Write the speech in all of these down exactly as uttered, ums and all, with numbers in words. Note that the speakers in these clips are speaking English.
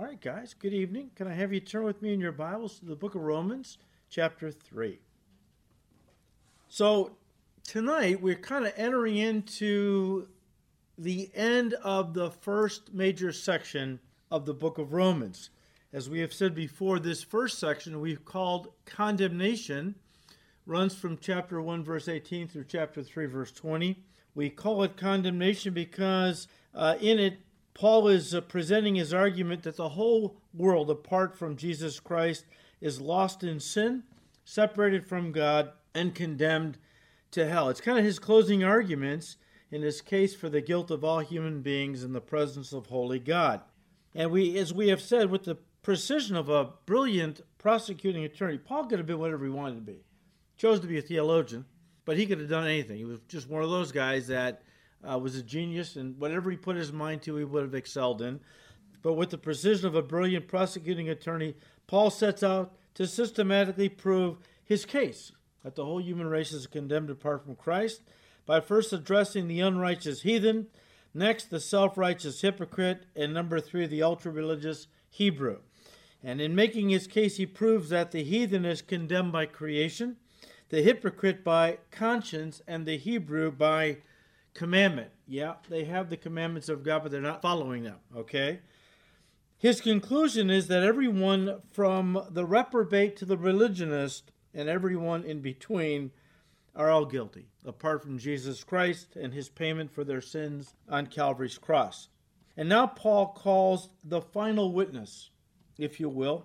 All right, guys, good evening. Can I have you turn with me in your Bibles to the book of Romans, chapter three. So tonight we're kind of entering into the end of the first major section of the book of Romans. As we have said before, this first section we've called condemnation, runs from chapter one, verse eighteen through chapter three, verse twenty. We call it condemnation because uh, in it, Paul is uh, presenting his argument that the whole world, apart from Jesus Christ, is lost in sin, separated from God, and condemned to hell. It's kind of his closing arguments in this case for the guilt of all human beings in the presence of holy God. And we, as we have said, with the precision of a brilliant prosecuting attorney, Paul could have been whatever he wanted to be. Chose to be a theologian, but he could have done anything. He was just one of those guys that Uh, was a genius, and whatever he put his mind to, he would have excelled in. But with the precision of a brilliant prosecuting attorney, Paul sets out to systematically prove his case, that the whole human race is condemned apart from Christ, by first addressing the unrighteous heathen, next the self-righteous hypocrite, and number three, the ultra-religious Hebrew. And in making his case, he proves that the heathen is condemned by creation, the hypocrite by conscience, and the Hebrew by commandment. Yeah, they have the commandments of God, but they're not following them, okay? His conclusion is that everyone from the reprobate to the religionist and everyone in between are all guilty, apart from Jesus Christ and his payment for their sins on Calvary's cross. And now Paul calls the final witness, if you will,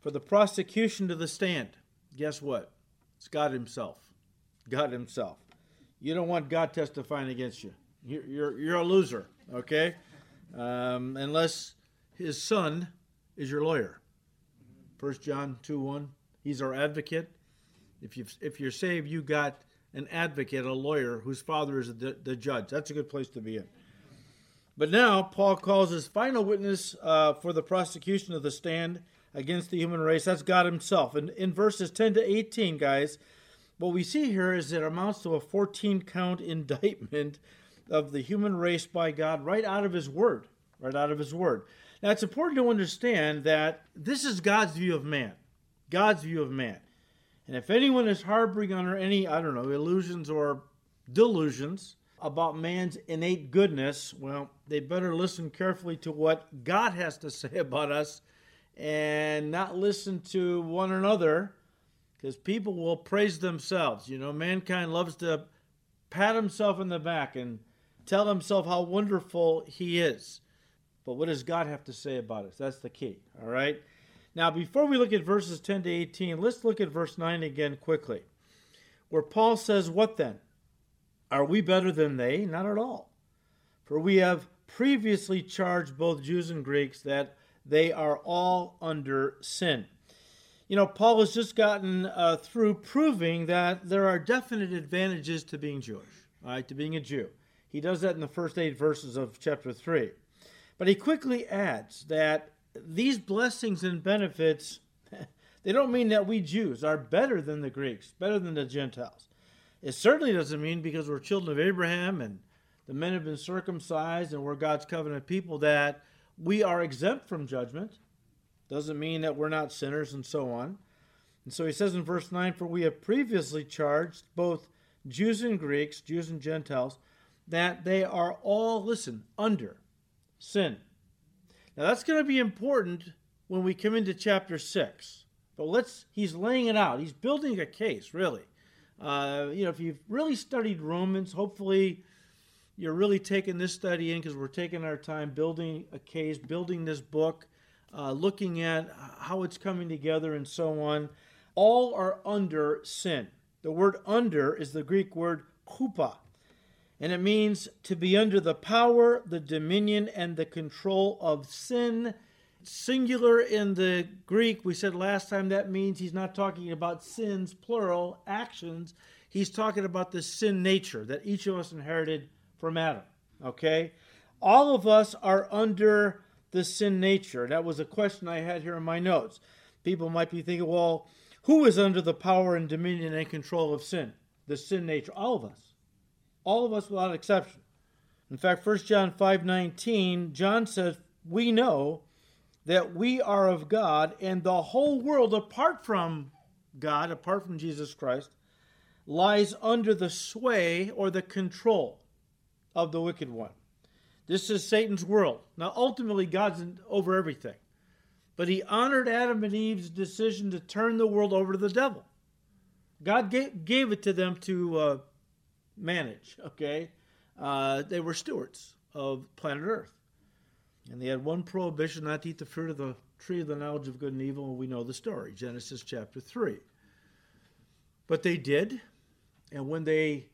for the prosecution to the stand. Guess what? It's God himself. God himself. You don't want God testifying against you. You're you're, you're a loser, okay? Um, unless his son is your lawyer. First John two one, he's our advocate. If you if you're saved, you got an advocate, a lawyer, whose father is the, the judge. That's a good place to be in. But now Paul calls his final witness uh, for the prosecution of the stand against the human race. That's God himself. And in verses ten to eighteen, guys, what we see here is it amounts to a fourteen-count indictment of the human race by God right out of his word, right out of his word. Now, it's important to understand that this is God's view of man, God's view of man. And if anyone is harboring under any, I don't know, illusions or delusions about man's innate goodness, well, they better listen carefully to what God has to say about us and not listen to one another, because people will praise themselves. You know, mankind loves to pat himself in the back and tell himself how wonderful he is. But what does God have to say about us? That's the key, all right? Now, before we look at verses ten to eighteen, let's look at verse nine again quickly, where Paul says, "What then? Are we better than they? Not at all. For we have previously charged both Jews and Greeks that they are all under sin." You know, Paul has just gotten uh, through proving that there are definite advantages to being Jewish, all right, to being a Jew. He does that in the first eight verses of chapter three. But he quickly adds that these blessings and benefits, they don't mean that we Jews are better than the Greeks, better than the Gentiles. It certainly doesn't mean because we're children of Abraham and the men have been circumcised and we're God's covenant people that we are exempt from judgment. Doesn't mean that we're not sinners and so on. And so he says in verse nine, "For we have previously charged both Jews and Greeks, Jews and Gentiles, that they are all, listen, under sin." Now that's going to be important when we come into chapter six. But let's, he's laying it out. He's building a case, really. Uh, you know, if you've really studied Romans, hopefully you're really taking this study in because we're taking our time building a case, building this book, Uh, looking at how it's coming together and so on. All are under sin. The word under is the Greek word kupa, and it means to be under the power, the dominion, and the control of sin. Singular in the Greek, we said last time that means he's not talking about sins, plural, actions. He's talking about the sin nature that each of us inherited from Adam, okay? All of us are under the sin nature. That was a question I had here in my notes. People might be thinking, well, who is under the power and dominion and control of sin? The sin nature. All of us. All of us without exception. In fact, First John five nineteen, John says, "We know that we are of God, and the whole world apart from God, apart from Jesus Christ, lies under the sway or the control of the wicked one. This is Satan's world. Now, ultimately, God's over everything. But he honored Adam and Eve's decision to turn the world over to the devil. God gave, gave it to them to uh, manage, okay? Uh, they were stewards of planet Earth. And they had one prohibition, not to eat the fruit of the tree of the knowledge of good and evil, and we know the story, Genesis chapter three. But they did, and when they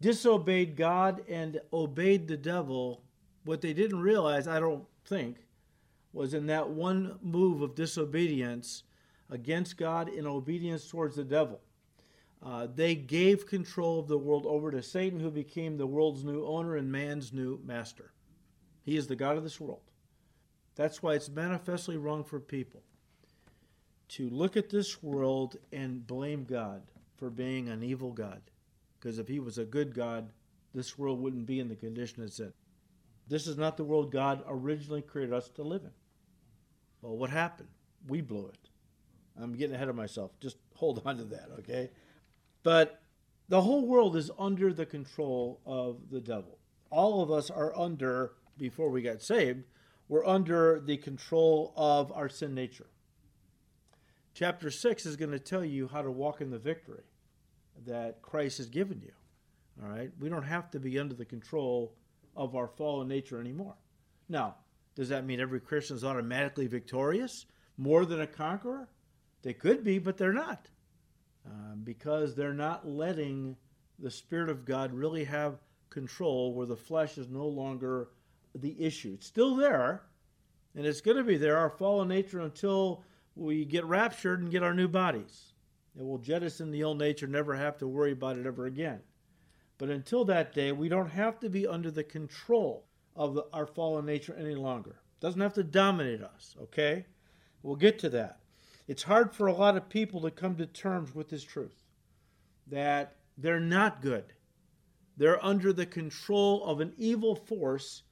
disobeyed God and obeyed the devil, what they didn't realize, I don't think, was in that one move of disobedience against God in obedience towards the devil, uh, they gave control of the world over to Satan, who became the world's new owner and man's new master. He is the God of this world. That's why it's manifestly wrong for people to look at this world and blame God for being an evil God. Because if he was a good God, this world wouldn't be in the condition it's in. This is not the world God originally created us to live in. Well, what happened? We blew it. I'm getting ahead of myself. Just hold on to that, okay? But the whole world is under the control of the devil. All of us are under, before we got saved, we're under the control of our sin nature. Chapter six is going to tell you how to walk in the victory that Christ has given you. All right? We don't have to be under the control of our fallen nature anymore. Now, does that mean every Christian is automatically victorious? More than a conqueror? They could be, but they're not. Uh, because they're not letting the Spirit of God really have control where the flesh is no longer the issue. It's still there, and it's going to be there, our fallen nature, until we get raptured and get our new bodies. It will jettison the old nature, never have to worry about it ever again. But until that day, we don't have to be under the control of the, our fallen nature any longer. It doesn't have to dominate us, okay? We'll get to that. It's hard for a lot of people to come to terms with this truth, that they're not good. They're under the control of an evil force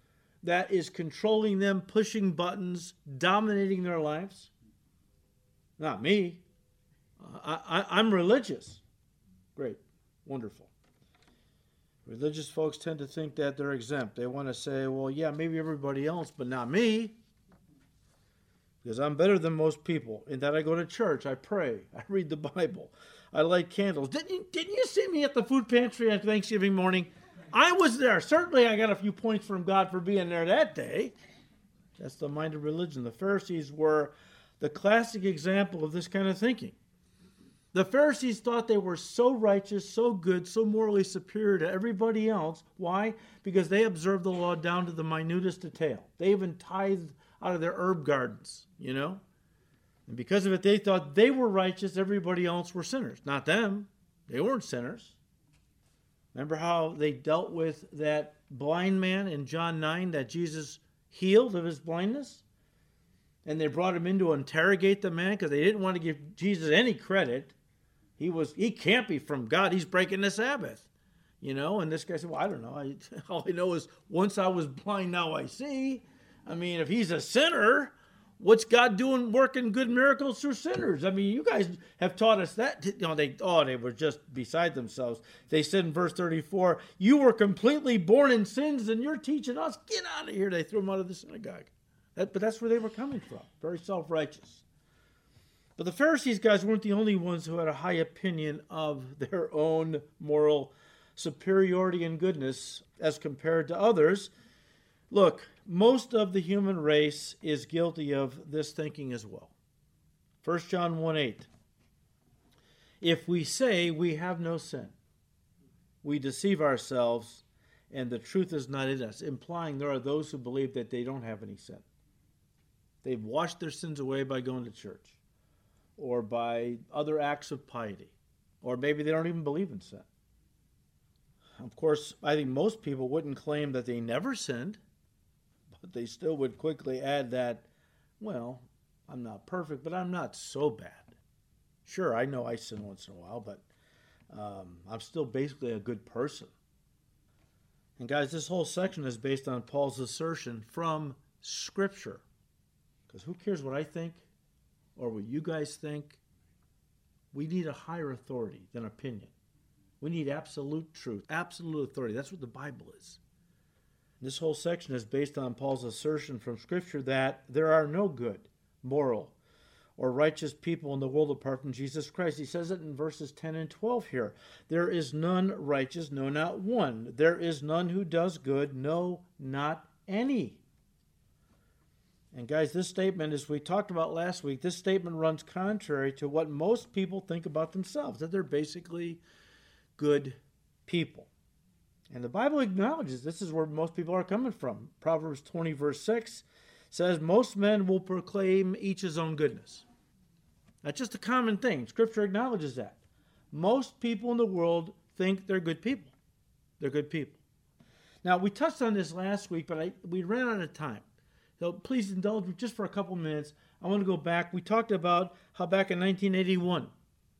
that is controlling them, pushing buttons, dominating their lives. Not me. I, I, I'm religious. Great. Wonderful. Religious folks tend to think that they're exempt. They want to say, well, yeah, maybe everybody else, but not me. Because I'm better than most people in that I go to church, I pray, I read the Bible, I light candles. Didn't you, didn't you see me at the food pantry on Thanksgiving morning? I was there. Certainly I got a few points from God for being there that day. That's the mind of religion. The Pharisees were the classic example of this kind of thinking. The Pharisees thought they were so righteous, so good, so morally superior to everybody else. Why? Because they observed the law down to the minutest detail. They even tithed out of their herb gardens, you know? And because of it, they thought they were righteous, everybody else were sinners. Not them. They weren't sinners. Remember how they dealt with that blind man in John nine that Jesus healed of his blindness? And they brought him in to interrogate the man because they didn't want to give Jesus any credit. He was he can't be from God. He's breaking the Sabbath, you know. And this guy said, "Well, I don't know. I, all I know is once I was blind, now I see. I mean, if he's a sinner, what's God doing working good miracles through sinners? I mean, you guys have taught us that." You know, they oh, they were just beside themselves. They said in verse thirty-four, "You were completely born in sins, and you're teaching us. Get out of here!" They threw him out of the synagogue. That, but that's where they were coming from, very self-righteous. But the Pharisees guys weren't the only ones who had a high opinion of their own moral superiority and goodness as compared to others. Look, most of the human race is guilty of this thinking as well. First John one eight. If we say we have no sin, we deceive ourselves and the truth is not in us, implying there are those who believe that they don't have any sin. They've washed their sins away by going to church or by other acts of piety, or maybe they don't even believe in sin. Of course, I think most people wouldn't claim that they never sinned, but they still would quickly add that, well, I'm not perfect, but I'm not so bad. Sure, I know I sin once in a while, but um, I'm still basically a good person. And guys, this whole section is based on Paul's assertion from Scripture. Because who cares what I think or what you guys think? We need a higher authority than opinion. We need absolute truth, absolute authority. That's what the Bible is. This whole section is based on Paul's assertion from Scripture that there are no good, moral, or righteous people in the world apart from Jesus Christ. He says it in verses ten and twelve here. There is none righteous, no, not one. There is none who does good, no, not any. And guys, this statement, as we talked about last week, this statement runs contrary to what most people think about themselves, that they're basically good people. And the Bible acknowledges this is where most people are coming from. Proverbs twenty, verse six says, most men will proclaim each his own goodness. That's just a common thing. Scripture acknowledges that. Most people in the world think they're good people. They're good people. Now, we touched on this last week, but I, we ran out of time. So please indulge me just for a couple minutes. I want to go back. We talked about how back in nineteen eighty-one,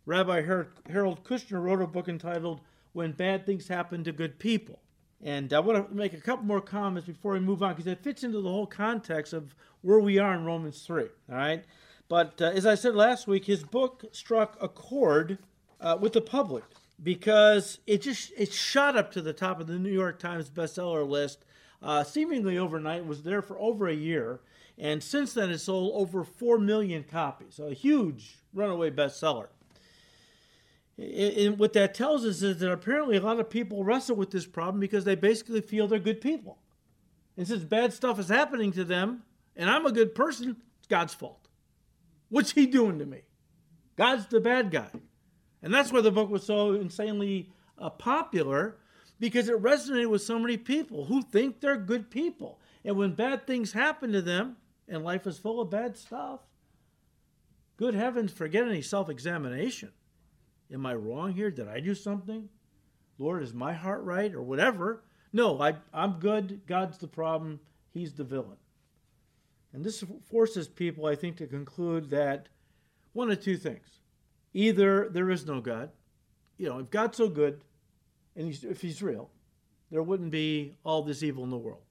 Rabbi Harold Kushner wrote a book entitled When Bad Things Happen to Good People. And I want to make a couple more comments before we move on, because it fits into the whole context of where we are in Romans three, all right? But uh, as I said last week, his book struck a chord uh, with the public, because it just it shot up to the top of the New York Times bestseller list uh, seemingly overnight. It was there for over a year, and since then it sold over four million copies, so a huge runaway bestseller. And what that tells us is that apparently a lot of people wrestle with this problem because they basically feel they're good people. And since bad stuff is happening to them, and I'm a good person, it's God's fault. What's he doing to me? God's the bad guy. And that's why the book was so insanely uh, popular, because it resonated with so many people who think they're good people. And when bad things happen to them, and life is full of bad stuff, good heavens, forget any self-examination. Am I wrong here? Did I do something? Lord, is my heart right? Or whatever. No, I, I'm good. God's the problem. He's the villain. And this forces people, I think, to conclude that one of two things. Either there is no God. You know, if God's so good, and he's, if he's real, there wouldn't be all this evil in the world.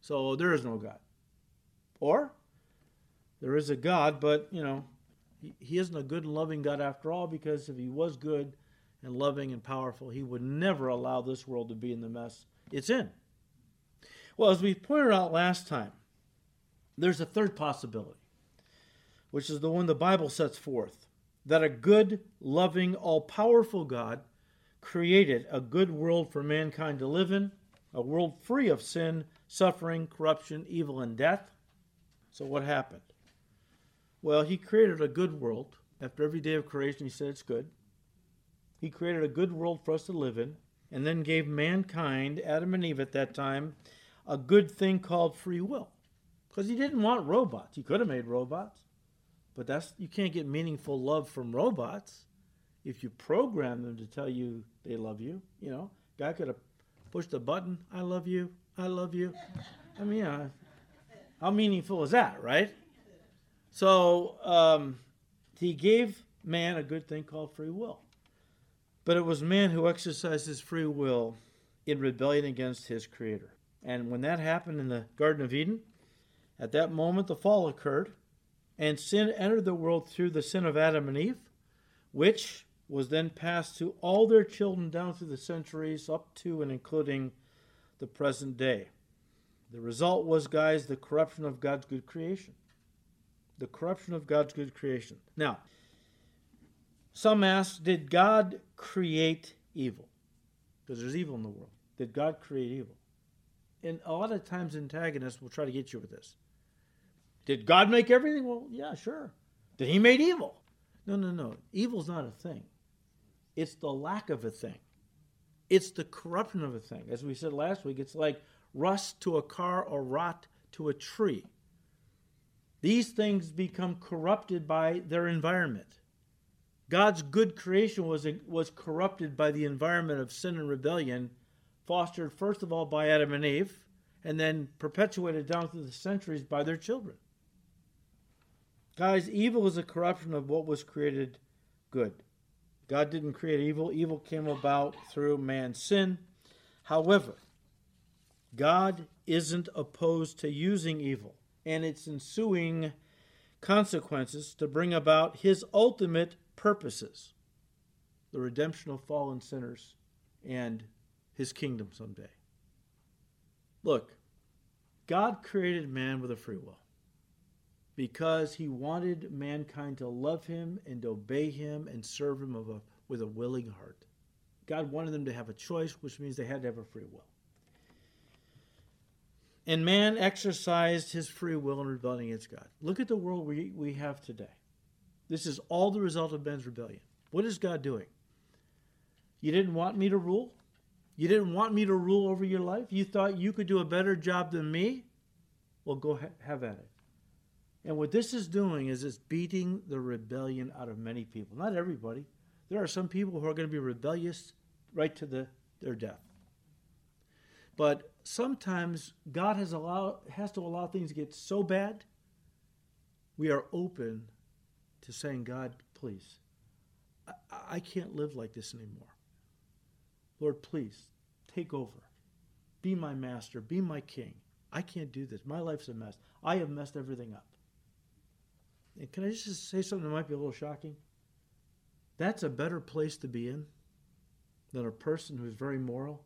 So there is no God. Or there is a God, but, you know, He isn't a good and loving God after all, because if he was good and loving and powerful, he would never allow this world to be in the mess it's in. Well, as we pointed out last time, there's a third possibility, which is the one the Bible sets forth, that a good, loving, all-powerful God created a good world for mankind to live in, a world free of sin, suffering, corruption, evil, and death. So what happened? Well, he created a good world. After every day of creation, he said it's good. He created a good world for us to live in, and then gave mankind, Adam and Eve at that time, a good thing called free will. Because he didn't want robots. He could have made robots. But that's you can't get meaningful love from robots if you program them to tell you they love you. You know, God could have pushed a button, I love you, I love you. I mean, yeah, how meaningful is that, right? So um, he gave man a good thing called free will. But it was man who exercised his free will in rebellion against his creator. And when that happened in the Garden of Eden, at that moment the fall occurred, and sin entered the world through the sin of Adam and Eve, which was then passed to all their children down through the centuries, up to and including the present day. The result was, guys, the corruption of God's good creation. The corruption of God's good creation. Now, some ask, did God create evil? Because there's evil in the world. Did God create evil? And a lot of times antagonists will try to get you with this. Did God make everything? Well, yeah, sure. Did he make evil? No, no, no. Evil's not a thing. It's the lack of a thing. It's the corruption of a thing. As we said last week, it's like rust to a car or rot to a tree. These things become corrupted by their environment. God's good creation was, was corrupted by the environment of sin and rebellion, fostered first of all by Adam and Eve, and then perpetuated down through the centuries by their children. Guys, evil is a corruption of what was created good. God didn't create evil. Evil came about through man's sin. However, God isn't opposed to using evil and its ensuing consequences to bring about his ultimate purposes, the redemption of fallen sinners and his kingdom someday. Look, God created man with a free will because he wanted mankind to love him and obey him and serve him of a, with a willing heart. God wanted them to have a choice, which means they had to have a free will. And man exercised his free will in rebelling against God. Look at the world we, we have today. This is all the result of man's rebellion. What is God doing? You didn't want me to rule? You didn't want me to rule over your life? You thought you could do a better job than me? Well, go ha- have at it. And what this is doing is it's beating the rebellion out of many people. Not everybody. There are some people who are going to be rebellious right to the, their death. But sometimes God has, allow, has to allow things to get so bad, we are open to saying, God, please, I, I can't live like this anymore. Lord, please, take over. Be my master. Be my king. I can't do this. My life's a mess. I have messed everything up. And can I just say something that might be a little shocking? That's a better place to be in than a person who's very moral,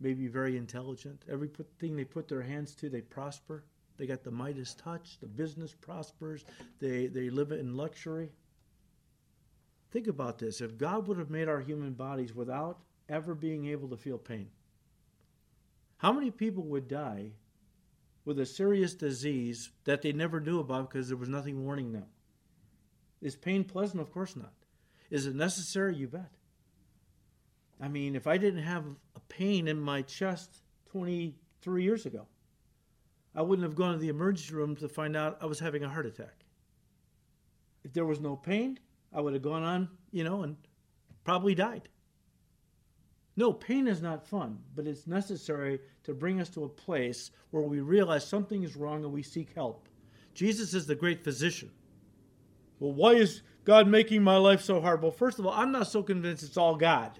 maybe very intelligent. Everything they put their hands to, they prosper. They got the Midas touch. The business prospers. They, they live in luxury. Think about this. If God would have made our human bodies without ever being able to feel pain, how many people would die with a serious disease that they never knew about because there was nothing warning them? Is pain pleasant? Of course not. Is it necessary? You bet. I mean, if I didn't have a pain in my chest twenty-three years ago, I wouldn't have gone to the emergency room to find out I was having a heart attack. If there was no pain, I would have gone on, you know, and probably died. No, pain is not fun, but it's necessary to bring us to a place where we realize something is wrong and we seek help. Jesus is the great physician. Well, why is God making my life so hard? Well, first of all, I'm not so convinced it's all God.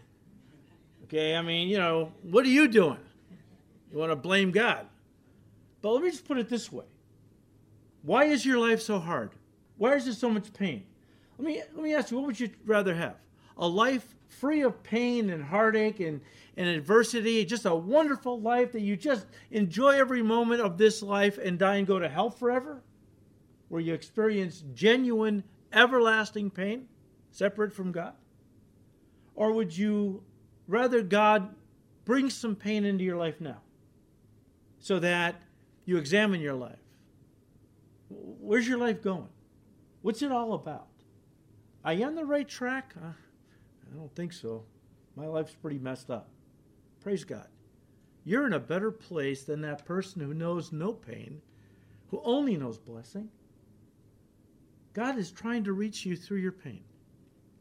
Okay, I mean, you know, what are you doing? You want to blame God. But let me just put it this way. Why is your life so hard? Why is there so much pain? Let me let me ask you, what would you rather have? A life free of pain and heartache and, and adversity, just a wonderful life that you just enjoy every moment of this life and die and go to hell forever? Where you experience genuine, everlasting pain, separate from God? Or would you rather God bring some pain into your life now so that you examine your life? Where's your life going? What's it all about? Are you on the right track? Uh, I don't think so. My life's pretty messed up. Praise God. You're in a better place than that person who knows no pain, who only knows blessing. God is trying to reach you through your pain.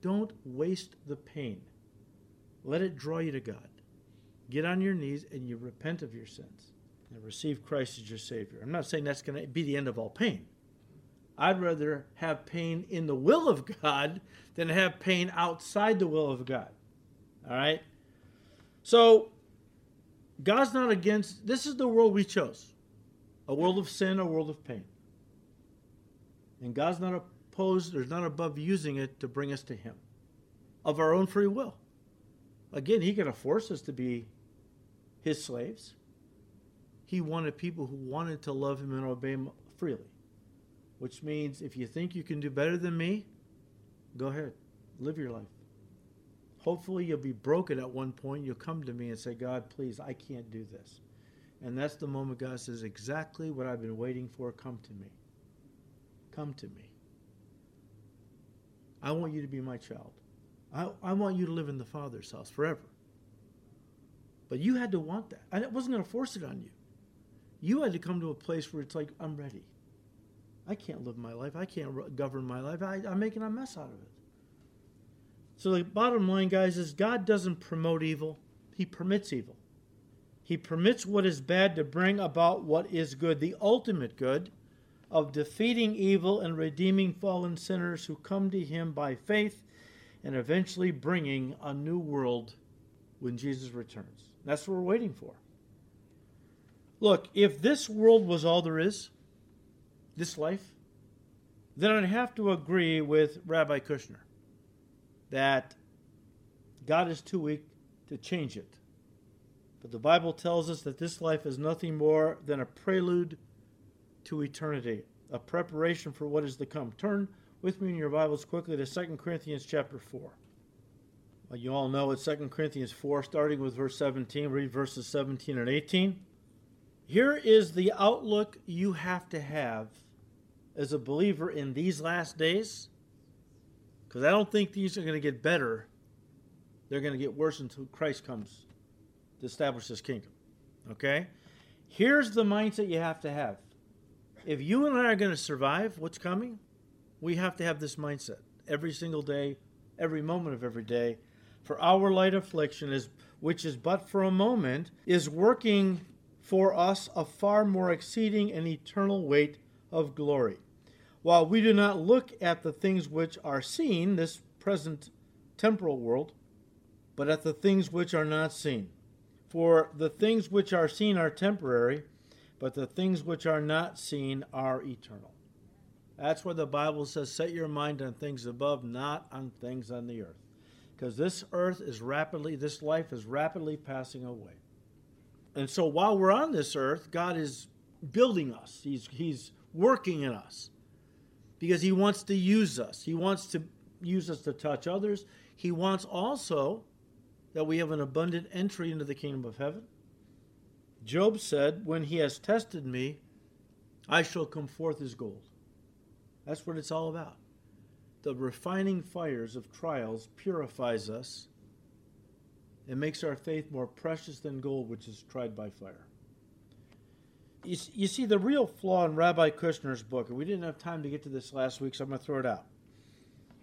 Don't waste the pain. Let it draw you to God. Get on your knees and you repent of your sins and receive Christ as your Savior. I'm not saying that's going to be the end of all pain. I'd rather have pain in the will of God than have pain outside the will of God. All right? So, God's not against, this is the world we chose. A world of sin, a world of pain. And God's not opposed, or not above using it to bring us to him of our own free will. Again, he could have forced us to be his slaves. He wanted people who wanted to love him and obey him freely, which means if you think you can do better than me, go ahead, live your life. Hopefully you'll be broken at one point. You'll come to me and say, God, please, I can't do this. And that's the moment God says, exactly what I've been waiting for. Come to me. Come to me. I want you to be my child. I, I want you to live in the Father's house forever. But you had to want that. I wasn't going to force it on you. You had to come to a place where it's like, I'm ready. I can't live my life. I can't govern my life. I, I'm making a mess out of it. So the bottom line, guys, is God doesn't promote evil. He permits evil. He permits what is bad to bring about what is good, the ultimate good of defeating evil and redeeming fallen sinners who come to him by faith and eventually bringing a new world when Jesus returns. That's what we're waiting for. Look, if this world was all there is, this life, then I'd have to agree with Rabbi Kushner that God is too weak to change it. But the Bible tells us that this life is nothing more than a prelude to eternity, a preparation for what is to come. Turn with me in your Bibles quickly to Second Corinthians chapter four. Well, you all know it's Second Corinthians four, starting with verse seventeen. Read verses seventeen and eighteen. Here is the outlook you have to have as a believer in these last days, because I don't think these are going to get better. They're going to get worse until Christ comes to establish his kingdom. Okay? Here's the mindset you have to have. If you and I are going to survive what's coming, we have to have this mindset every single day, every moment of every day. For our light affliction, is, which is but for a moment, is working for us a far more exceeding and eternal weight of glory. While we do not look at the things which are seen, this present temporal world, but at the things which are not seen. For the things which are seen are temporary, but the things which are not seen are eternal. That's why the Bible says, set your mind on things above, not on things on the earth. Because this earth is rapidly, this life is rapidly passing away. And so while we're on this earth, God is building us. He's, he's working in us because he wants to use us. He wants to use us to touch others. He wants also that we have an abundant entry into the kingdom of heaven. Job said, when he has tested me, I shall come forth as gold. That's what it's all about. The refining fires of trials purifies us. It makes our faith more precious than gold, which is tried by fire. You, you see, the real flaw in Rabbi Kushner's book, and we didn't have time to get to this last week, so I'm going to throw it out.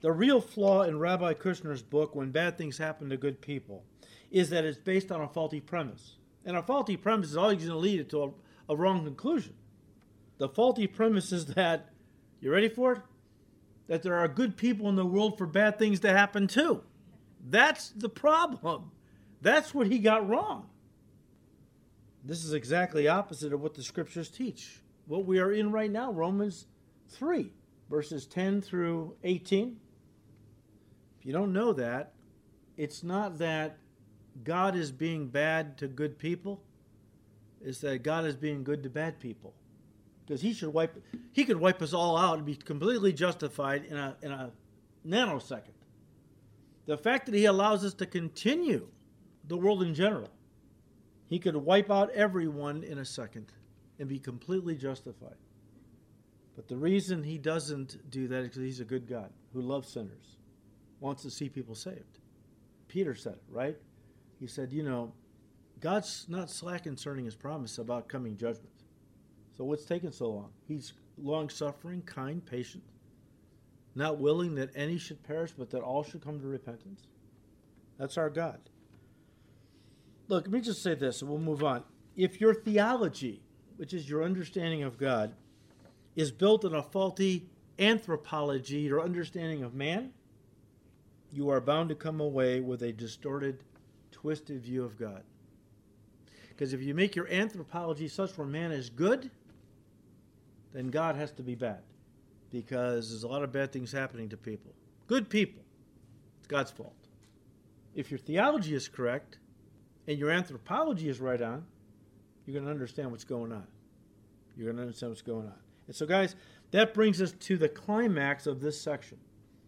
The real flaw in Rabbi Kushner's book, When Bad Things Happen to Good People, is that it's based on a faulty premise. And a faulty premise is always going to lead it to a, a wrong conclusion. The faulty premise is that, you ready for it? That there are good people in the world for bad things to happen to. That's the problem. That's what he got wrong. This is exactly opposite of what the scriptures teach. What we are in right now, Romans three, verses ten through eighteen. If you don't know that, it's not that God is being bad to good people. It's that God is being good to bad people. Because he should wipe, he could wipe us all out and be completely justified in a, in a nanosecond. The fact that he allows us to continue the world in general. He could wipe out everyone in a second and be completely justified. But the reason he doesn't do that is because he's a good God who loves sinners, wants to see people saved. Peter said it, right? He said, you know, God's not slack concerning his promise about coming judgment. So what's taking so long? He's long-suffering, kind, patient, not willing that any should perish, but that all should come to repentance. That's our God. Look, let me just say this, and we'll move on. If your theology, which is your understanding of God, is built on a faulty anthropology or understanding of man, you are bound to come away with a distorted, twisted view of God. Because if you make your anthropology such where man is good, then God has to be bad. Because there's a lot of bad things happening to people. Good people. It's God's fault. If your theology is correct, and your anthropology is right on, you're going to understand what's going on. You're going to understand what's going on. And so, guys, that brings us to the climax of this section.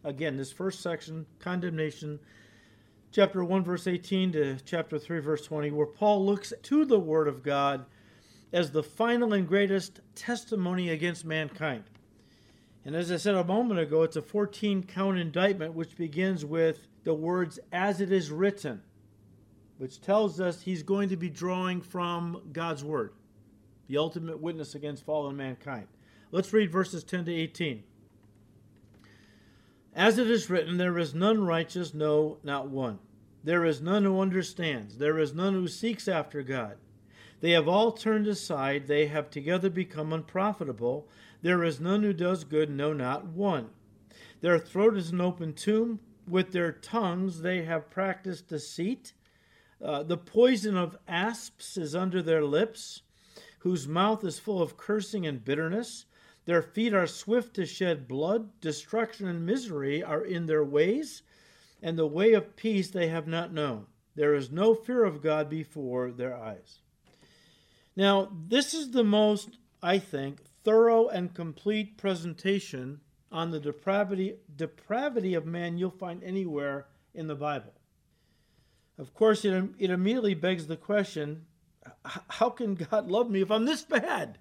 Again, this first section, condemnation, chapter one, verse eighteen to chapter three, verse twenty, where Paul looks to the Word of God as the final and greatest testimony against mankind. And as I said a moment ago, it's a fourteen-count indictment, which begins with the words, as it is written, which tells us he's going to be drawing from God's word, the ultimate witness against fallen mankind. Let's read verses ten to eighteen. As it is written, there is none righteous, no, not one. There is none who understands. There is none who seeks after God. They have all turned aside. They have together become unprofitable. There is none who does good, no, not one. Their throat is an open tomb. With their tongues they have practiced deceit. Uh, the poison of asps is under their lips, whose mouth is full of cursing and bitterness. Their feet are swift to shed blood. Destruction and misery are in their ways, and the way of peace they have not known. There is no fear of God before their eyes. Now, this is the most, I think, thorough and complete presentation on the depravity, depravity of man you'll find anywhere in the Bible. Of course, it, it immediately begs the question, how can God love me if I'm this bad?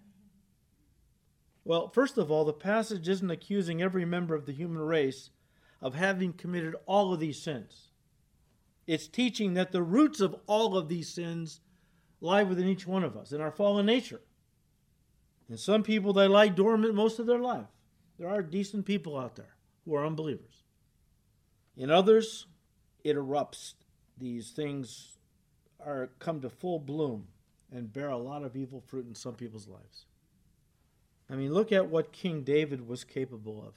Well, first of all, the passage isn't accusing every member of the human race of having committed all of these sins. It's teaching that the roots of all of these sins lie within each one of us, in our fallen nature. And some people, they lie dormant most of their life. There are decent people out there who are unbelievers. In others, it erupts. These things are come to full bloom and bear a lot of evil fruit in some people's lives. I mean, look at what King David was capable of.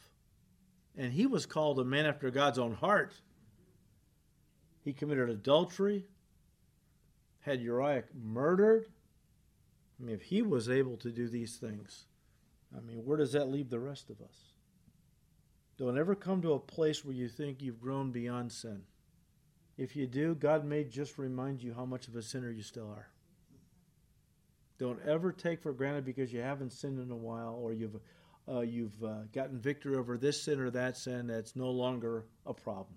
And he was called a man after God's own heart. He committed adultery, had Uriah murdered. I mean, if he was able to do these things, I mean, where does that leave the rest of us? Don't ever come to a place where you think you've grown beyond sin. If you do, God may just remind you how much of a sinner you still are. Don't ever take for granted because you haven't sinned in a while, or you've uh, you've uh, gotten victory over this sin or that sin that's no longer a problem.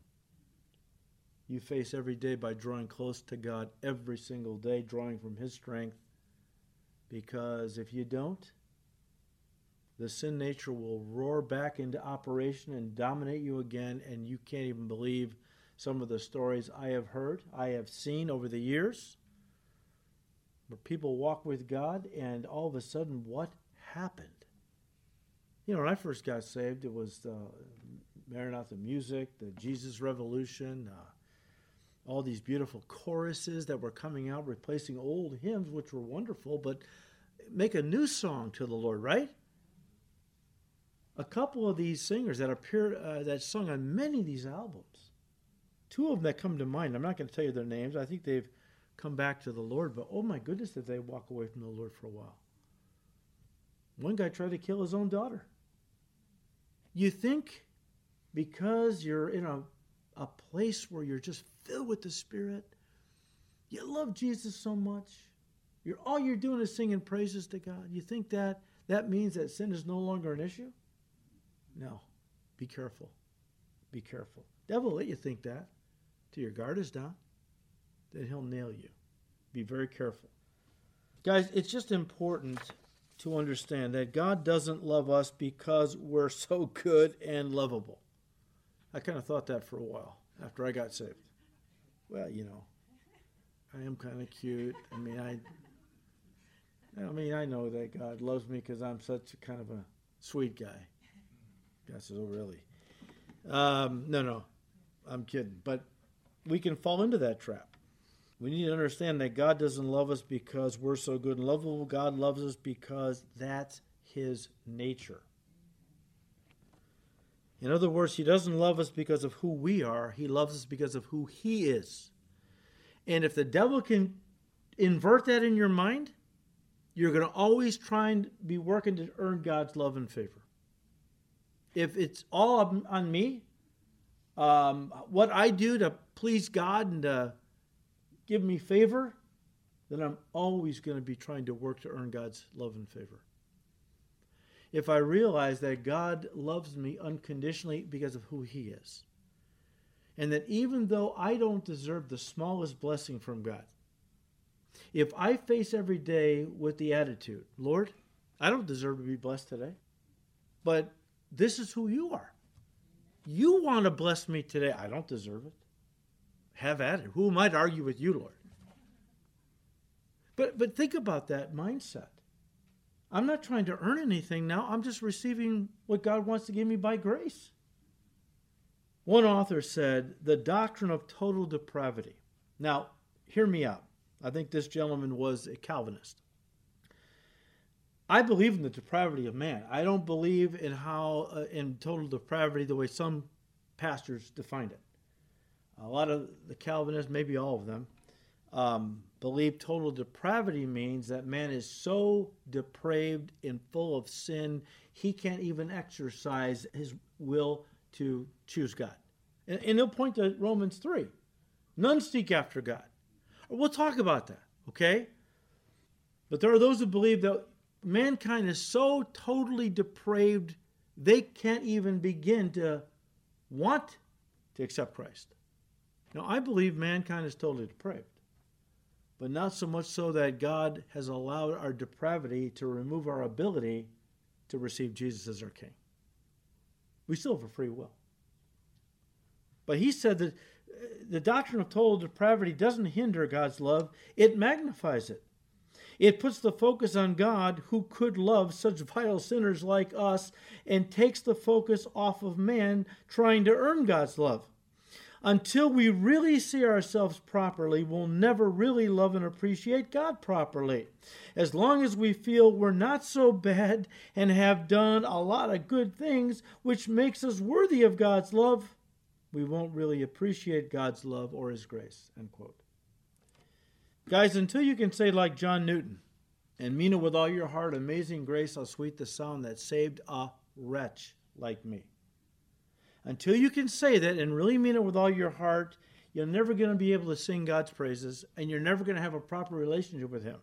You face every day by drawing close to God every single day, drawing from His strength, because if you don't, the sin nature will roar back into operation and dominate you again, and you can't even believe some of the stories I have heard, I have seen over the years, where people walk with God, and all of a sudden, what happened? You know, when I first got saved, it was the Maranatha Music, the Jesus Revolution, uh, all these beautiful choruses that were coming out, replacing old hymns, which were wonderful, but make a new song to the Lord, right? A couple of these singers that appeared, uh, that sung on many of these albums, two of them that come to mind, I'm not going to tell you their names, I think they've come back to the Lord, but oh my goodness, did they walk away from the Lord for a while. One guy tried to kill his own daughter. You think because you're in a, a place where you're just filled with the Spirit, you love Jesus so much, you're all you're doing is singing praises to God, you think that that means that sin is no longer an issue? No. Be careful. Be careful. Devil will let you think that till your guard is down. Then he'll nail you. Be very careful. Guys, it's just important to understand that God doesn't love us because we're so good and lovable. I kind of thought that for a while after I got saved. Well, you know, I am kind of cute. I mean, I I mean, I know that God loves me because I'm such a kind of a sweet guy. God says, oh, really? Um, no, no, I'm kidding. But we can fall into that trap. We need to understand that God doesn't love us because we're so good and lovable. God loves us because that's His nature. In other words, He doesn't love us because of who we are. He loves us because of who He is. And if the devil can invert that in your mind, you're going to always try and be working to earn God's love and favor. If it's all on me, um, what I do to please God and to give me favor, then I'm always going to be trying to work to earn God's love and favor. If I realize that God loves me unconditionally because of who He is, and that even though I don't deserve the smallest blessing from God, if I face every day with the attitude, Lord, I don't deserve to be blessed today, but this is who You are. You want to bless me today. I don't deserve it. Have at it. Who am I to argue with You, Lord? But but think about that mindset. I'm not trying to earn anything now. I'm just receiving what God wants to give me by grace. One author said, the doctrine of total depravity. Now, hear me out. I think this gentleman was a Calvinist. I believe in the depravity of man. I don't believe in how uh, in total depravity the way some pastors defined it. A lot of the Calvinists, maybe all of them, um, Believe total depravity means that man is so depraved and full of sin, he can't even exercise his will to choose God. And, and he'll point to Romans three. None seek after God. We'll talk about that, okay? But there are those who believe that mankind is so totally depraved, they can't even begin to want to accept Christ. Now, I believe mankind is totally depraved, but not so much so that God has allowed our depravity to remove our ability to receive Jesus as our King. We still have a free will. But he said that the doctrine of total depravity doesn't hinder God's love. It magnifies it. It puts the focus on God, who could love such vile sinners like us, and takes the focus off of man trying to earn God's love. Until we really see ourselves properly, we'll never really love and appreciate God properly. As long as we feel we're not so bad and have done a lot of good things, which makes us worthy of God's love, we won't really appreciate God's love or his grace, end quote. Guys, until you can say like John Newton, and mean it with all your heart, amazing grace, how sweet the sound that saved a wretch like me. Until you can say that and really mean it with all your heart, you're never going to be able to sing God's praises, and you're never going to have a proper relationship with him.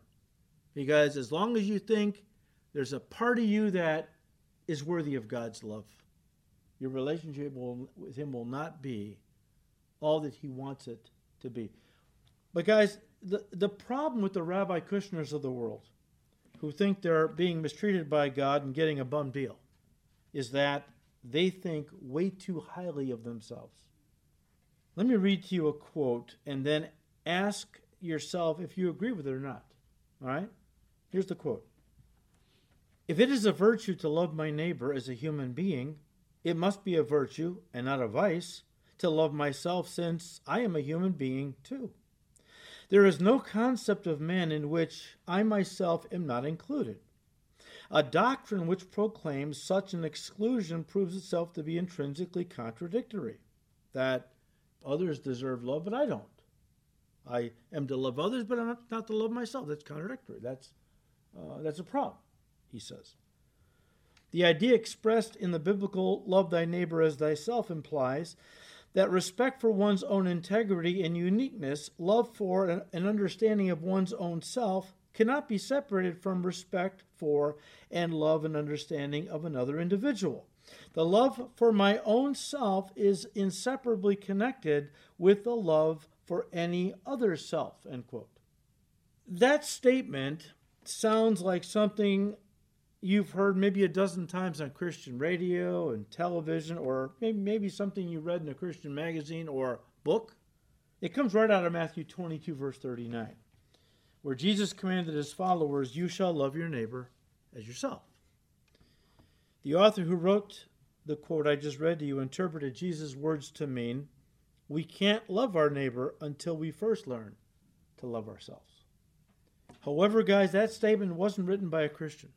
Because as long as you think there's a part of you that is worthy of God's love, your relationship will, with him will not be all that he wants it to be. But guys, the, the problem with the Rabbi Kushners of the world, who think they're being mistreated by God and getting a bum deal, is that they think way too highly of themselves. Let me read to you a quote and then ask yourself if you agree with it or not. All right? Here's the quote. "If it is a virtue to love my neighbor as a human being, it must be a virtue, and not a vice, to love myself, since I am a human being too. There is no concept of man in which I myself am not included. A doctrine which proclaims such an exclusion proves itself to be intrinsically contradictory, that others deserve love, but I don't. I am to love others, but I'm not, not to love myself. That's contradictory. That's, uh, that's a problem," he says. "The idea expressed in the biblical 'love thy neighbor as thyself' implies that respect for one's own integrity and uniqueness, love for and understanding of one's own self, cannot be separated from respect for and love and understanding of another individual. The love for my own self is inseparably connected with the love for any other self," end quote. That statement sounds like something you've heard maybe a dozen times on Christian radio and television, or maybe, maybe something you read in a Christian magazine or book. It comes right out of Matthew twenty-two, verse thirty-nine, where Jesus commanded his followers, "You shall love your neighbor as yourself." The author who wrote the quote I just read to you interpreted Jesus' words to mean, we can't love our neighbor until we first learn to love ourselves. However, guys, that statement wasn't written by a Christian.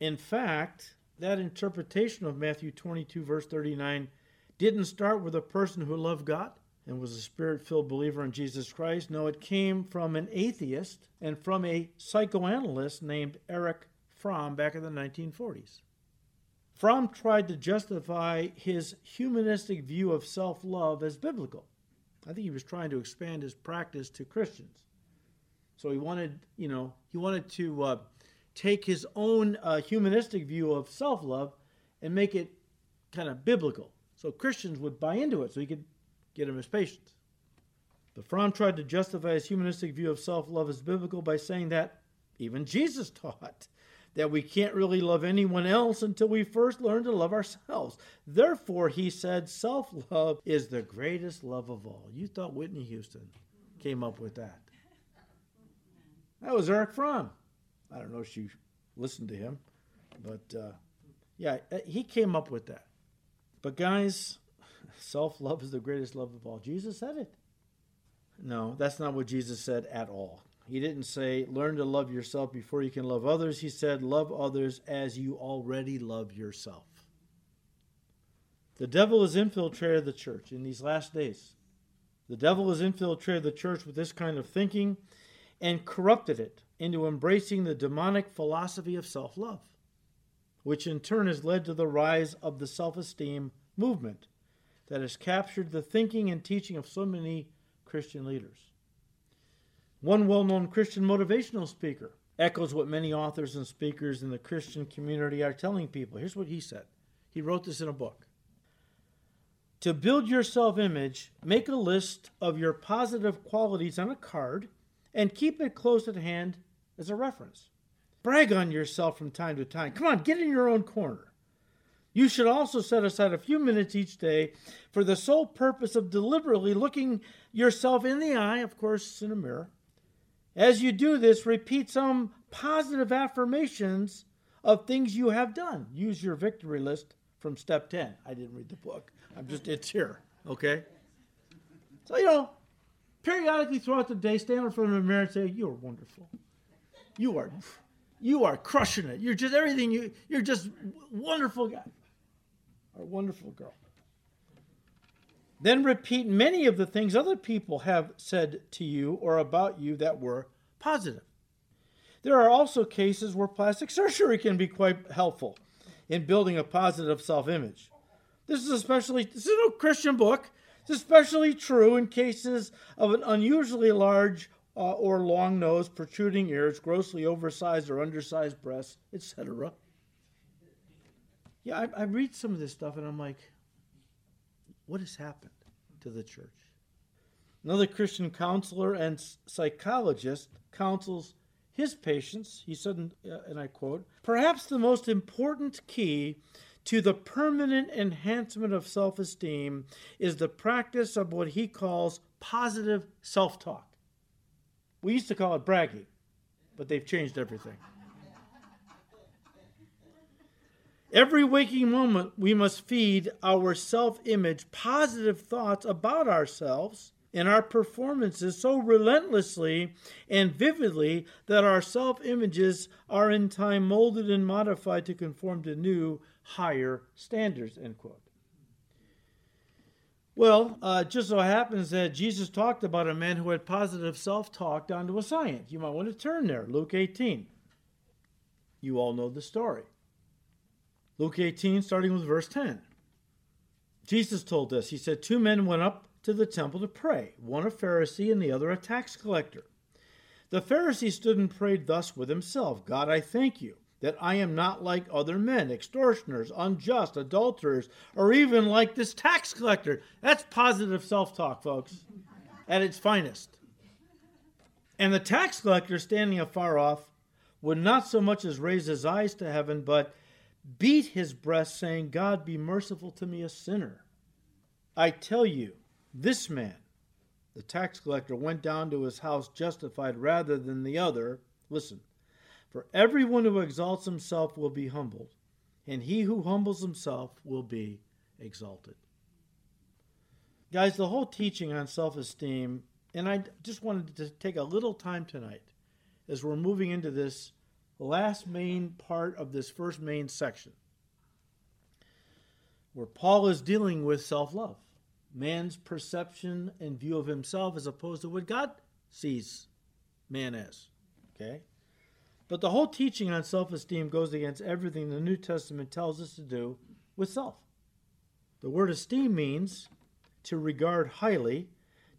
In fact, that interpretation of Matthew twenty-two, verse thirty-nine, didn't start with a person who loved God and was a spirit-filled believer in Jesus Christ. No, it came from an atheist and from a psychoanalyst named Erich Fromm back in the nineteen forties. Fromm tried to justify his humanistic view of self-love as biblical. I think he was trying to expand his practice to Christians. So he wanted, you know, he wanted to... Uh, take his own uh, humanistic view of self-love and make it kind of biblical, so Christians would buy into it so he could get him his patients. But Fromm tried to justify his humanistic view of self-love as biblical by saying that even Jesus taught that we can't really love anyone else until we first learn to love ourselves. Therefore, he said, self-love is the greatest love of all. You thought Whitney Houston came up with that. That was Erich Fromm. I don't know if you listened to him, but uh, yeah, he came up with that. But guys, self-love is the greatest love of all. Jesus said it. No, that's not what Jesus said at all. He didn't say, learn to love yourself before you can love others. He said, love others as you already love yourself. The devil has infiltrated the church in these last days. The devil has infiltrated the church with this kind of thinking, and corrupted it into embracing the demonic philosophy of self-love, which in turn has led to the rise of the self-esteem movement that has captured the thinking and teaching of so many Christian leaders. One well-known Christian motivational speaker echoes what many authors and speakers in the Christian community are telling people. Here's what he said. He wrote this in a book. To build your self-image, make a list of your positive qualities on a card and keep it close at hand as a reference. Brag on yourself from time to time. Come on, get in your own corner. You should also set aside a few minutes each day for the sole purpose of deliberately looking yourself in the eye, of course, in a mirror. As you do this, repeat some positive affirmations of things you have done. Use your victory list from step ten. I didn't read the book. I'm just, it's here, okay? So, you know, periodically throughout the day, stand in front of the mirror and say, you're wonderful. You are, you are crushing it. You're just everything. You, you're just wonderful guy or wonderful girl. Then repeat many of the things other people have said to you or about you that were positive. There are also cases where plastic surgery can be quite helpful in building a positive self-image. This is especially, this is no Christian book. It's especially true in cases of an unusually large uh, or long nose, protruding ears, grossly oversized or undersized breasts, et cetera. Yeah, I, I read some of this stuff and I'm like, what has happened to the church? Another Christian counselor and psychologist counsels his patients, he said, and I quote, perhaps the most important key to the permanent enhancement of self-esteem is the practice of what he calls positive self-talk. We used to call it bragging, but they've changed everything. Every waking moment, we must feed our self-image positive thoughts about ourselves and our performances so relentlessly and vividly that our self-images are in time molded and modified to conform to new, higher standards, end quote. Well, uh, it just so happens that Jesus talked about a man who had positive self-talk down to a science. You might want to turn there, Luke eighteen. You all know the story. Luke eighteen, starting with verse ten. Jesus told this. He said, two men went up to the temple to pray, one a Pharisee and the other a tax collector. The Pharisee stood and prayed thus with himself, God, I thank you that I am not like other men, extortioners, unjust, adulterers, or even like this tax collector. That's positive self-talk, folks, at its finest. And the tax collector, standing afar off, would not so much as raise his eyes to heaven, but beat his breast, saying, God, be merciful to me, a sinner. I tell you, this man, the tax collector, went down to his house justified rather than the other. Listen. For everyone who exalts himself will be humbled, and he who humbles himself will be exalted. Guys, the whole teaching on self-esteem, and I just wanted to take a little time tonight as we're moving into this last main part of this first main section, where Paul is dealing with self-love, man's perception and view of himself as opposed to what God sees man as, okay? But the whole teaching on self-esteem goes against everything the New Testament tells us to do with self. The word esteem means to regard highly,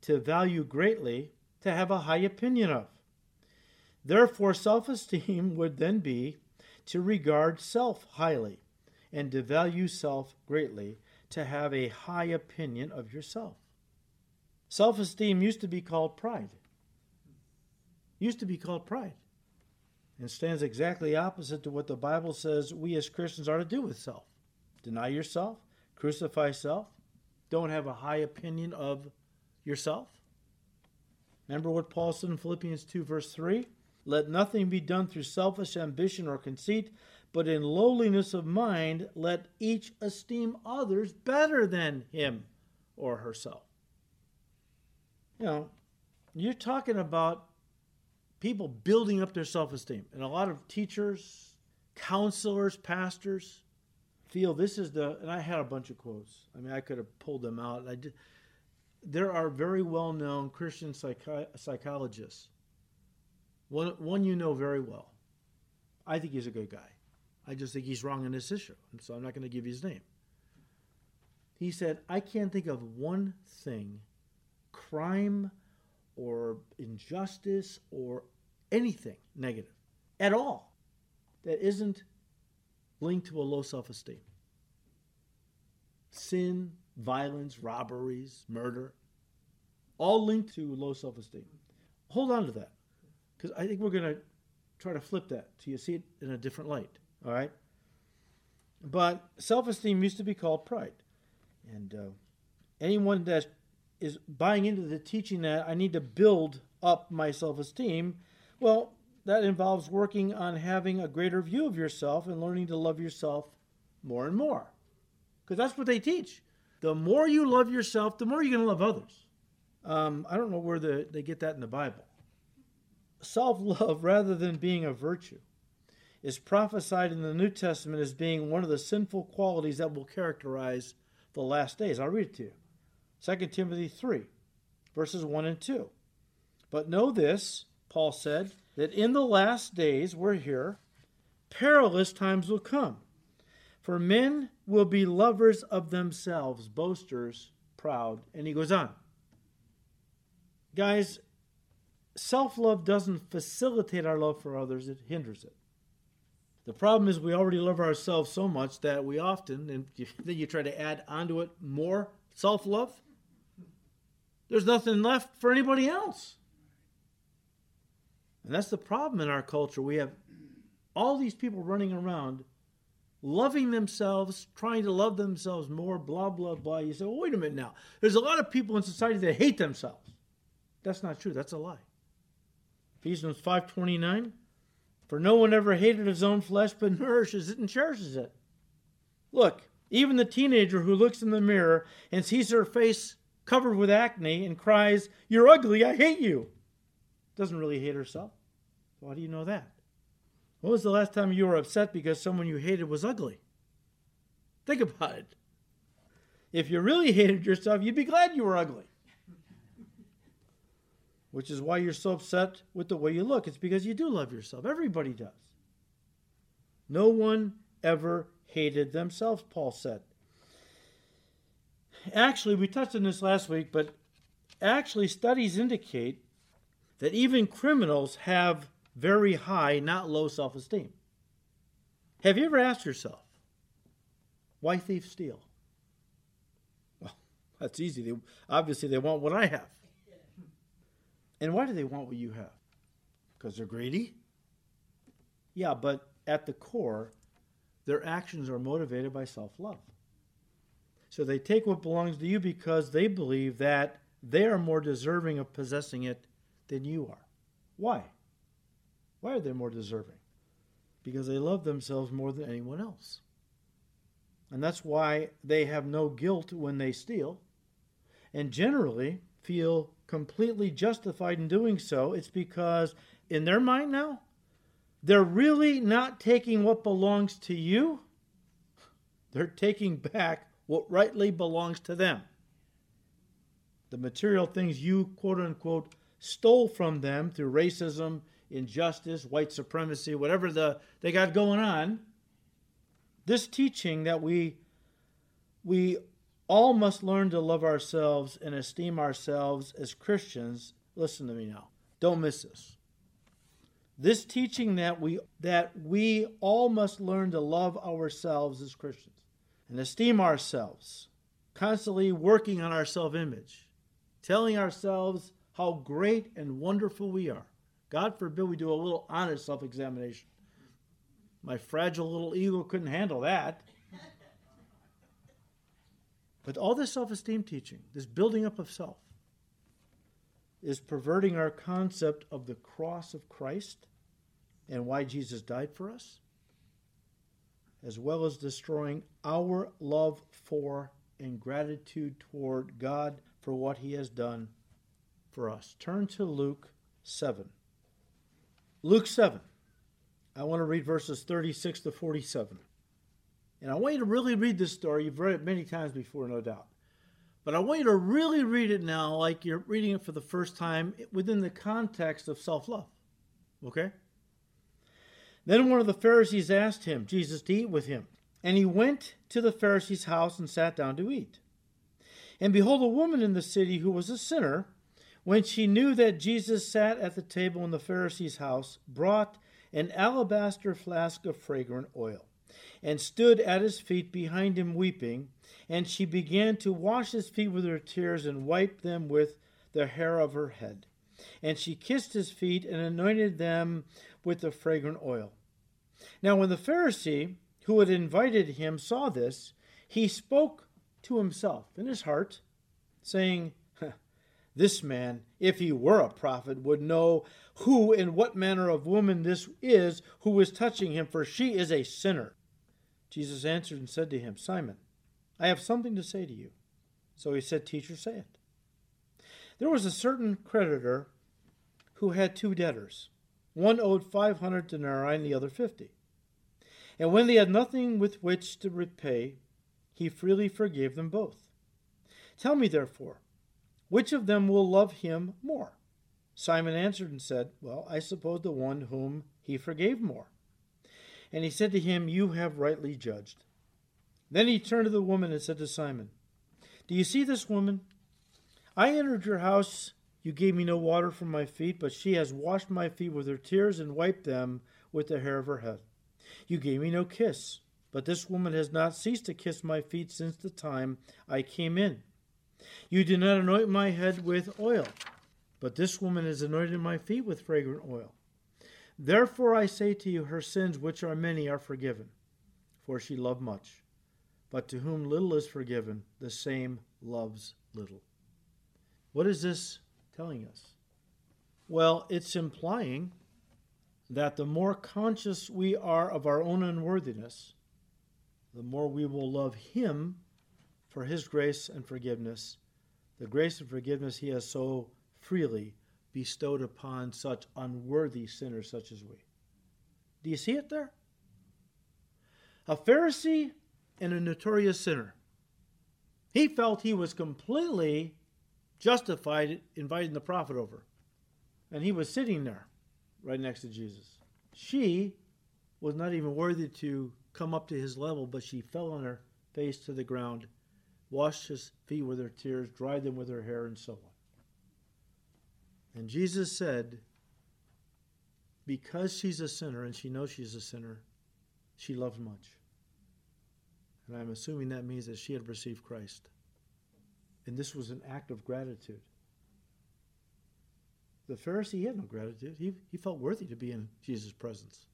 to value greatly, to have a high opinion of. Therefore, self-esteem would then be to regard self highly and to value self greatly, to have a high opinion of yourself. Self-esteem used to be called pride. Used to be called pride. And stands exactly opposite to what the Bible says we as Christians are to do with self. Deny yourself, crucify self, don't have a high opinion of yourself. Remember what Paul said in Philippians two, verse three? Let nothing be done through selfish ambition or conceit, but in lowliness of mind, let each esteem others better than him or herself. You know, you're talking about people building up their self-esteem. And a lot of teachers, counselors, pastors feel this is the, and I had a bunch of quotes. I mean, I could have pulled them out. I did. There are very well-known Christian psychi- psychologists one, one you know very well. I think he's a good guy. I just think he's wrong on this issue, and so I'm not going to give you his name. He said, I can't think of one thing, crime or injustice or anything negative at all, that isn't linked to a low self-esteem. Sin, violence, robberies, murder, all linked to low self-esteem. Hold on to that, because I think we're going to try to flip that so you see it in a different light, all right? But self-esteem used to be called pride. And uh, anyone that is buying into the teaching that I need to build up my self-esteem, well, that involves working on having a greater view of yourself and learning to love yourself more and more. Because that's what they teach. The more you love yourself, the more you're going to love others. Um, I don't know where the, they get that in the Bible. Self-love, rather than being a virtue, is prophesied in the New Testament as being one of the sinful qualities that will characterize the last days. I'll read it to you. Second Timothy three, verses one and two. But know this, Paul said, that in the last days, we're here, perilous times will come. For men will be lovers of themselves, boasters, proud. And he goes on. Guys, self-love doesn't facilitate our love for others, it hinders it. The problem is we already love ourselves so much that we often, and then you try to add onto it more self-love. There's nothing left for anybody else. And that's the problem in our culture. We have all these people running around loving themselves, trying to love themselves more, blah, blah, blah. You say, well, wait a minute now. There's a lot of people in society that hate themselves. That's not true. That's a lie. Ephesians five twenty-nine, for no one ever hated his own flesh, but nourishes it and cherishes it. Look, even the teenager who looks in the mirror and sees her face covered with acne and cries, you're ugly, I hate you, doesn't really hate herself. Why do you know that? When was the last time you were upset because someone you hated was ugly? Think about it. If you really hated yourself, you'd be glad you were ugly. Which is why you're so upset with the way you look. It's because you do love yourself. Everybody does. No one ever hated themselves, Paul said. Actually, we touched on this last week, but actually studies indicate that even criminals have very high, not low self-esteem. Have you ever asked yourself, why thieves steal? Well, that's easy. They, obviously, they want what I have. And why do they want what you have? Because they're greedy? Yeah, but at the core, their actions are motivated by self-love. So they take what belongs to you because they believe that they are more deserving of possessing it than you are. Why? Why are they more deserving? Because they love themselves more than anyone else. And that's why they have no guilt when they steal, and generally feel completely justified in doing so. It's because in their mind now, they're really not taking what belongs to you. They're taking back what rightly belongs to them. The material things you, quote unquote, stole from them through racism, injustice, white supremacy, whatever the they got going on. This teaching that we we all must learn to love ourselves and esteem ourselves as Christians. Listen to me now. Don't miss this. This teaching that we that we all must learn to love ourselves as Christians and esteem ourselves, constantly working on our self-image, telling ourselves how great and wonderful we are. God forbid we do a little honest self-examination. My fragile little ego couldn't handle that. But all this self-esteem teaching, this building up of self, is perverting our concept of the cross of Christ and why Jesus died for us, as well as destroying our love for and gratitude toward God for what he has done for us. Turn to Luke seven. Luke seven. I want to read verses thirty-six to forty-seven. And I want you to really read this story. You've read it many times before, no doubt. But I want you to really read it now like you're reading it for the first time within the context of self-love. Okay? Then one of the Pharisees asked him, Jesus, to eat with him. And he went to the Pharisee's house and sat down to eat. And behold, a woman in the city who was a sinner, when she knew that Jesus sat at the table in the Pharisee's house, brought an alabaster flask of fragrant oil, and stood at his feet behind him weeping. And she began to wash his feet with her tears and wipe them with the hair of her head. And she kissed his feet and anointed them with the fragrant oil. Now when the Pharisee who had invited him saw this, he spoke to himself in his heart, saying, This man, if he were a prophet, would know who and what manner of woman this is who is touching him, for she is a sinner. Jesus answered and said to him, Simon, I have something to say to you. So he said, Teacher, say it. There was a certain creditor who had two debtors. One owed five hundred denarii and the other fifty. And when they had nothing with which to repay, he freely forgave them both. Tell me, therefore, which of them will love him more? Simon answered and said, Well, I suppose the one whom he forgave more. And he said to him, You have rightly judged. Then he turned to the woman and said to Simon, Do you see this woman? I entered your house. You gave me no water for my feet, but she has washed my feet with her tears and wiped them with the hair of her head. You gave me no kiss, but this woman has not ceased to kiss my feet since the time I came in. You did not anoint my head with oil, but this woman has anointed my feet with fragrant oil. Therefore I say to you, her sins, which are many, are forgiven, for she loved much. But to whom little is forgiven, the same loves little. What is this telling us? Well, it's implying that the more conscious we are of our own unworthiness, the more we will love him for his grace and forgiveness, the grace and forgiveness he has so freely bestowed upon such unworthy sinners such as we. Do you see it there? A Pharisee and a notorious sinner. He felt he was completely justified inviting the prophet over. And he was sitting there right next to Jesus. She was not even worthy to come up to his level, but she fell on her face to the ground, washed his feet with her tears, dried them with her hair, and so on. And Jesus said, because she's a sinner, and she knows she's a sinner, she loves much. And I'm assuming that means that she had received Christ. And this was an act of gratitude. The Pharisee, he had no gratitude. He, he felt worthy to be in Jesus' presence.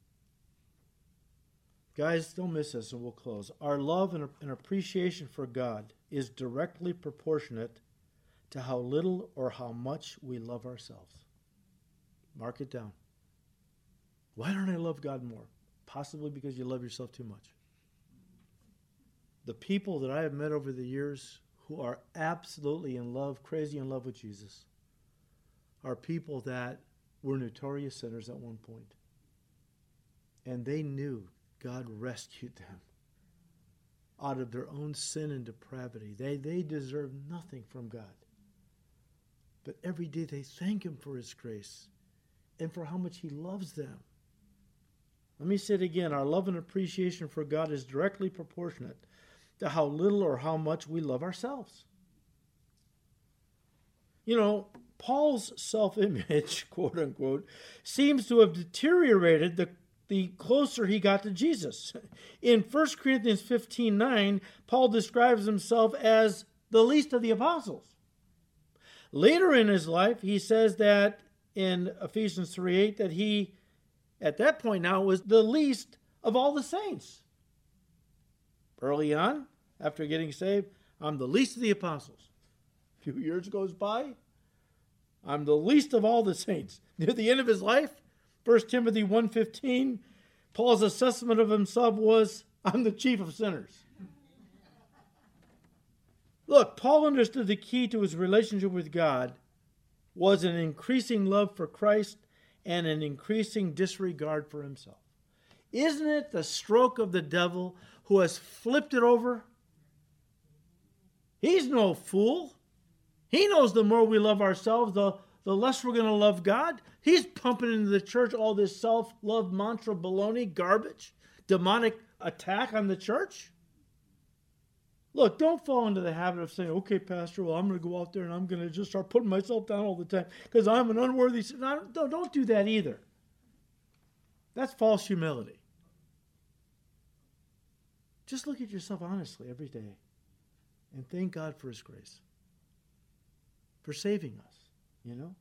Guys, don't miss this, and we'll close. Our love and, and appreciation for God is directly proportionate to how little or how much we love ourselves. Mark it down. Why don't I love God more? Possibly because you love yourself too much. The people that I have met over the years who are absolutely in love, crazy in love with Jesus, are people that were notorious sinners at one point. And they knew God rescued them out of their own sin and depravity. They, they deserved nothing from God. But every day they thank him for his grace and for how much he loves them. Let me say it again. Our love and appreciation for God is directly proportionate to how little or how much we love ourselves. You know, Paul's self-image, quote unquote, seems to have deteriorated the, the closer he got to Jesus. In First Corinthians fifteen nine, Paul describes himself as the least of the apostles. Later in his life, he says that in Ephesians three eight, that he, at that point now, was the least of all the saints. Early on, after getting saved, I'm the least of the apostles. A few years goes by, I'm the least of all the saints. Near the end of his life, First Timothy one fifteen, Paul's assessment of himself was, I'm the chief of sinners. Look, Paul understood the key to his relationship with God was an increasing love for Christ and an increasing disregard for himself. Isn't it the stroke of the devil who has flipped it over? He's no fool. He knows the more we love ourselves, the, the less we're going to love God. He's pumping into the church all this self-love mantra baloney garbage, demonic attack on the church. Look, don't fall into the habit of saying, okay, Pastor, well, I'm going to go out there and I'm going to just start putting myself down all the time because I'm an unworthy sinner. No, don't, don't do that either. That's false humility. Just look at yourself honestly every day and thank God for his grace, for saving us, you know,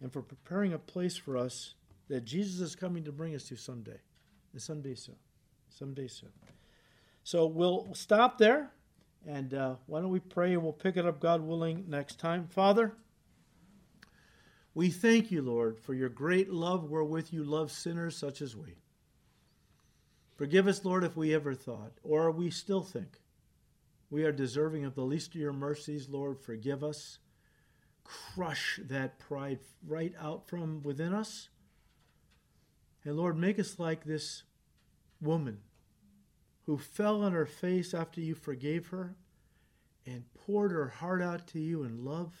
and for preparing a place for us that Jesus is coming to bring us to someday, and someday soon, someday soon. So we'll stop there, and uh, why don't we pray, and we'll pick it up, God willing, next time. Father, we thank you, Lord, for your great love wherewith you love sinners such as we. Forgive us, Lord, if we ever thought, or we still think, we are deserving of the least of your mercies, Lord. Forgive us. Crush that pride right out from within us. And Lord, make us like this woman who fell on her face after you forgave her and poured her heart out to you in love.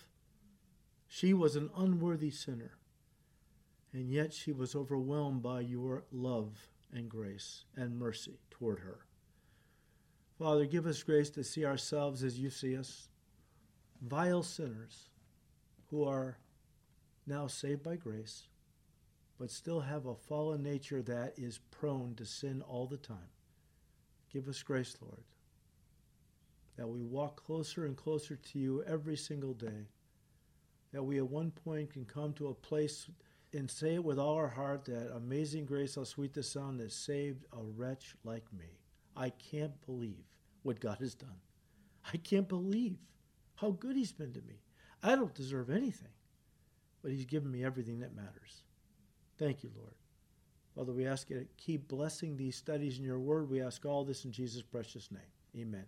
She was an unworthy sinner, and yet she was overwhelmed by your love and grace and mercy toward her. Father, give us grace to see ourselves as you see us, vile sinners who are now saved by grace, but still have a fallen nature that is prone to sin all the time. Give us grace, Lord, that we walk closer and closer to you every single day, that we at one point can come to a place and say it with all our heart, that amazing grace, how sweet the sound that saved a wretch like me. I can't believe what God has done. I can't believe how good he's been to me. I don't deserve anything, but he's given me everything that matters. Thank you, Lord. Father, we ask you to keep blessing these studies in your word. We ask all this in Jesus' precious name. Amen.